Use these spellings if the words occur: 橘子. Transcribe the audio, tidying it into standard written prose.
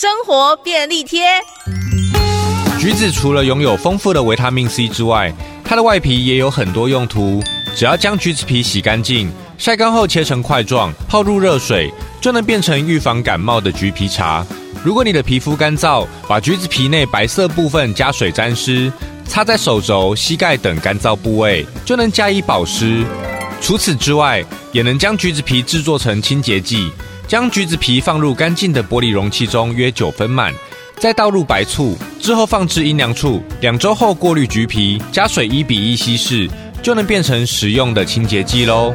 生活便利贴。橘子除了拥有丰富的维他命 C 之外，它的外皮也有很多用途。只要将橘子皮洗干净，晒干后切成块状，泡入热水，就能变成预防感冒的橘皮茶。如果你的皮肤干燥，把橘子皮内白色部分加水沾湿，擦在手肘、膝盖等干燥部位，就能加以保湿。除此之外，也能将橘子皮制作成清洁剂。将橘子皮放入干净的玻璃容器中约9分满，再倒入白醋，之后放置阴凉处，2周后过滤橘皮，加水1:1稀释，就能变成食用的清洁剂咯。